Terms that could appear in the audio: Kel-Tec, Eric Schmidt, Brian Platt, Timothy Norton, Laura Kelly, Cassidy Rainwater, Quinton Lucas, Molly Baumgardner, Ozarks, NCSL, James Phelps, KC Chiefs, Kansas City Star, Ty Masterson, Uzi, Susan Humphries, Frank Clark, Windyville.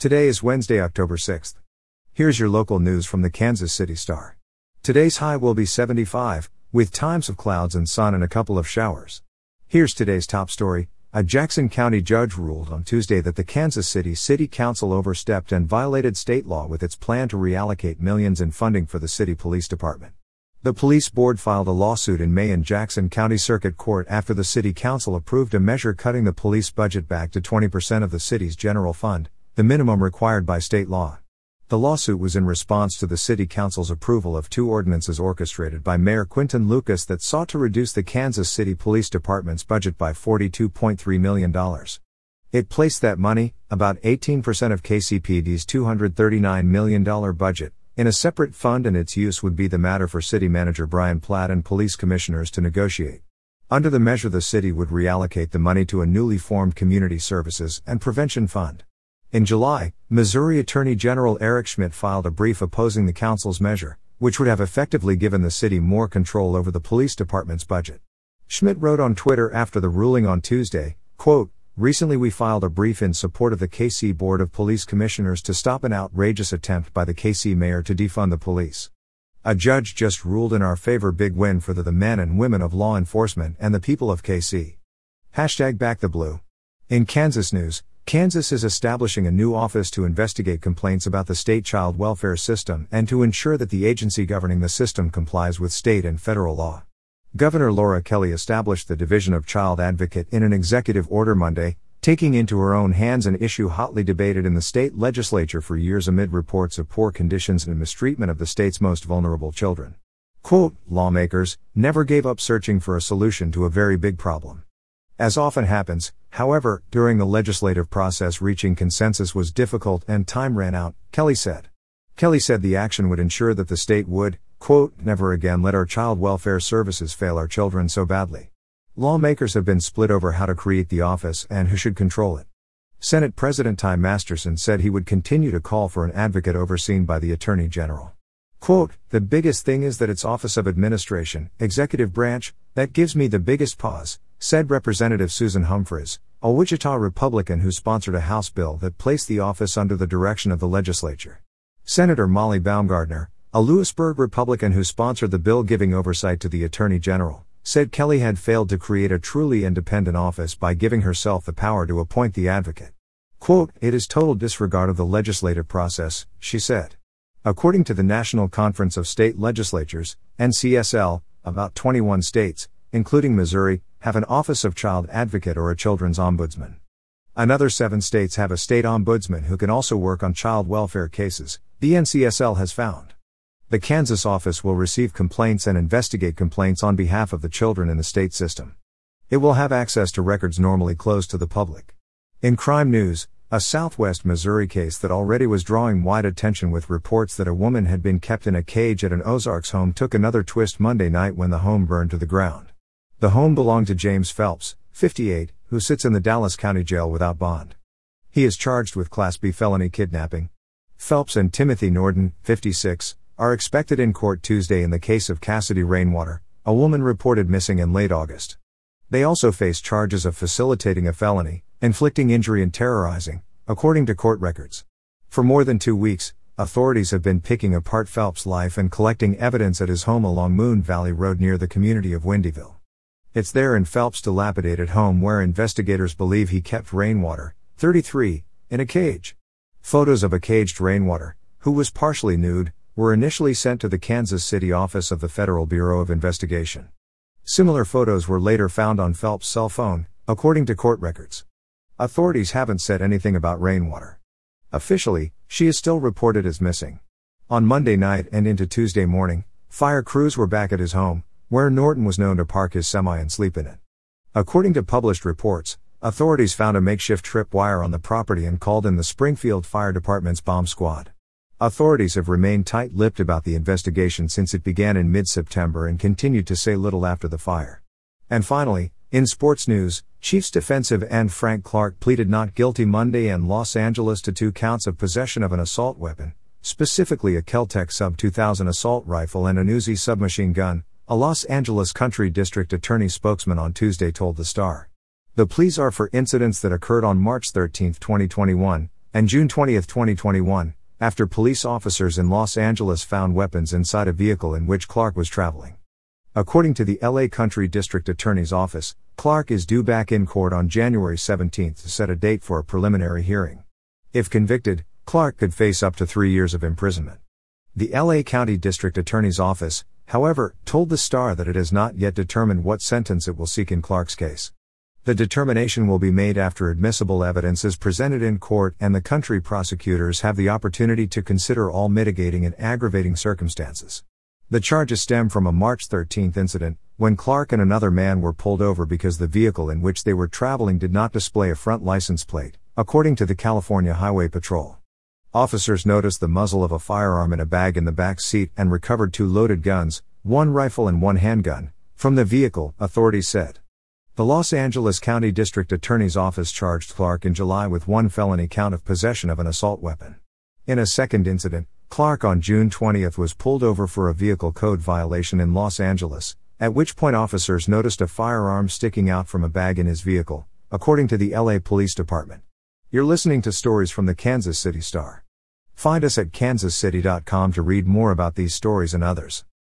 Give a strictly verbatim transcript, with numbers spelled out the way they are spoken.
Today is Wednesday, October sixth. Here's your local news from the Kansas City Star. Today's high will be seventy-five, with times of clouds and sun and a couple of showers. Here's today's top story. A Jackson County judge ruled on Tuesday that the Kansas City City Council overstepped and violated state law with its plan to reallocate millions in funding for the city police department. The police board filed a lawsuit in May in Jackson County Circuit Court after the city council approved a measure cutting the police budget back to twenty percent of the city's general fund, the minimum required by state law. The lawsuit was in response to the City Council's approval of two ordinances orchestrated by Mayor Quinton Lucas that sought to reduce the Kansas City Police Department's budget by forty-two point three million dollars. It placed that money, about eighteen percent of K C P D's two hundred thirty-nine million dollars budget, in a separate fund, and its use would be the matter for City Manager Brian Platt and police commissioners to negotiate. Under the measure, the city would reallocate the money to a newly formed Community Services and Prevention Fund. In July, Missouri Attorney General Eric Schmidt filed a brief opposing the council's measure, which would have effectively given the city more control over the police department's budget. Schmidt wrote on Twitter after the ruling on Tuesday, quote, "Recently we filed a brief in support of the K C Board of Police Commissioners to stop an outrageous attempt by the K C mayor to defund the police. A judge just ruled in our favor. Big win for the, the men and women of law enforcement and the people of K C. Hashtag back the blue." In Kansas news, Kansas is establishing a new office to investigate complaints about the state child welfare system and to ensure that the agency governing the system complies with state and federal law. Governor Laura Kelly established the Division of Child Advocate in an executive order Monday, taking into her own hands an issue hotly debated in the state legislature for years amid reports of poor conditions and mistreatment of the state's most vulnerable children. Quote, "Lawmakers never gave up searching for a solution to a very big problem. As often happens, however, during the legislative process, reaching consensus was difficult and time ran out," Kelly said. Kelly said the action would ensure that the state would, quote, "never again let our child welfare services fail our children so badly." Lawmakers have been split over how to create the office and who should control it. Senate President Ty Masterson said he would continue to call for an advocate overseen by the Attorney General. Quote, "The biggest thing is that it's Office of Administration, Executive Branch, that gives me the biggest pause," said Representative Susan Humphries, a Wichita Republican who sponsored a House bill that placed the office under the direction of the legislature. Senator Molly Baumgardner, a Lewisburg Republican who sponsored the bill giving oversight to the Attorney General, said Kelly had failed to create a truly independent office by giving herself the power to appoint the advocate. Quote, "It is total disregard of the legislative process," she said. According to the National Conference of State Legislatures, N C S L, about twenty-one states, including Missouri, have an Office of Child Advocate or a Children's Ombudsman. Another seven states have a state ombudsman who can also work on child welfare cases, the N C S L has found. The Kansas office will receive complaints and investigate complaints on behalf of the children in the state system. It will have access to records normally closed to the public. In crime news, a Southwest Missouri case that already was drawing wide attention with reports that a woman had been kept in a cage at an Ozarks home took another twist Monday night when the home burned to the ground. The home belonged to James Phelps, fifty-eight, who sits in the Dallas County Jail without bond. He is charged with Class B felony kidnapping. Phelps and Timothy Norton, fifty-six, are expected in court Tuesday in the case of Cassidy Rainwater, a woman reported missing in late August. They also face charges of facilitating a felony, inflicting injury and terrorizing, according to court records. For more than two weeks, authorities have been picking apart Phelps' life and collecting evidence at his home along Moon Valley Road near the community of Windyville. It's there in Phelps' dilapidated home where investigators believe he kept Rainwater, thirty-three, in a cage. Photos of a caged Rainwater, who was partially nude, were initially sent to the Kansas City office of the Federal Bureau of Investigation. Similar photos were later found on Phelps' cell phone, according to court records. Authorities haven't said anything about Rainwater. Officially, she is still reported as missing. On Monday night and into Tuesday morning, fire crews were back at his home, where Norton was known to park his semi and sleep in it. According to published reports, authorities found a makeshift tripwire on the property and called in the Springfield Fire Department's bomb squad. Authorities have remained tight-lipped about the investigation since it began in mid-September and continued to say little after the fire. And finally, in sports news, Chiefs defensive end Frank Clark pleaded not guilty Monday in Los Angeles to two counts of possession of an assault weapon, specifically a Kel-Tec Sub two thousand assault rifle and an Uzi submachine gun, a Los Angeles County District Attorney spokesman on Tuesday told the Star. The pleas are for incidents that occurred on March thirteenth, twenty twenty-one, and June twentieth, twenty twenty-one, after police officers in Los Angeles found weapons inside a vehicle in which Clark was traveling. According to the L A County District Attorney's Office, Clark is due back in court on January seventeenth to set a date for a preliminary hearing. If convicted, Clark could face up to three years of imprisonment. The L A County District Attorney's Office, however, told the Star that it has not yet determined what sentence it will seek in Clark's case. The determination will be made after admissible evidence is presented in court and the country prosecutors have the opportunity to consider all mitigating and aggravating circumstances. The charges stem from a March thirteenth incident, when Clark and another man were pulled over because the vehicle in which they were traveling did not display a front license plate, according to the California Highway Patrol. Officers noticed the muzzle of a firearm in a bag in the back seat and recovered two loaded guns, one rifle and one handgun, from the vehicle, authorities said. The Los Angeles County District Attorney's Office charged Clark in July with one felony count of possession of an assault weapon. In a second incident, Clark on June twentieth was pulled over for a vehicle code violation in Los Angeles, at which point officers noticed a firearm sticking out from a bag in his vehicle, according to the L A Police Department. You're listening to stories from the Kansas City Star. Find us at kansas city dot com to read more about these stories and others.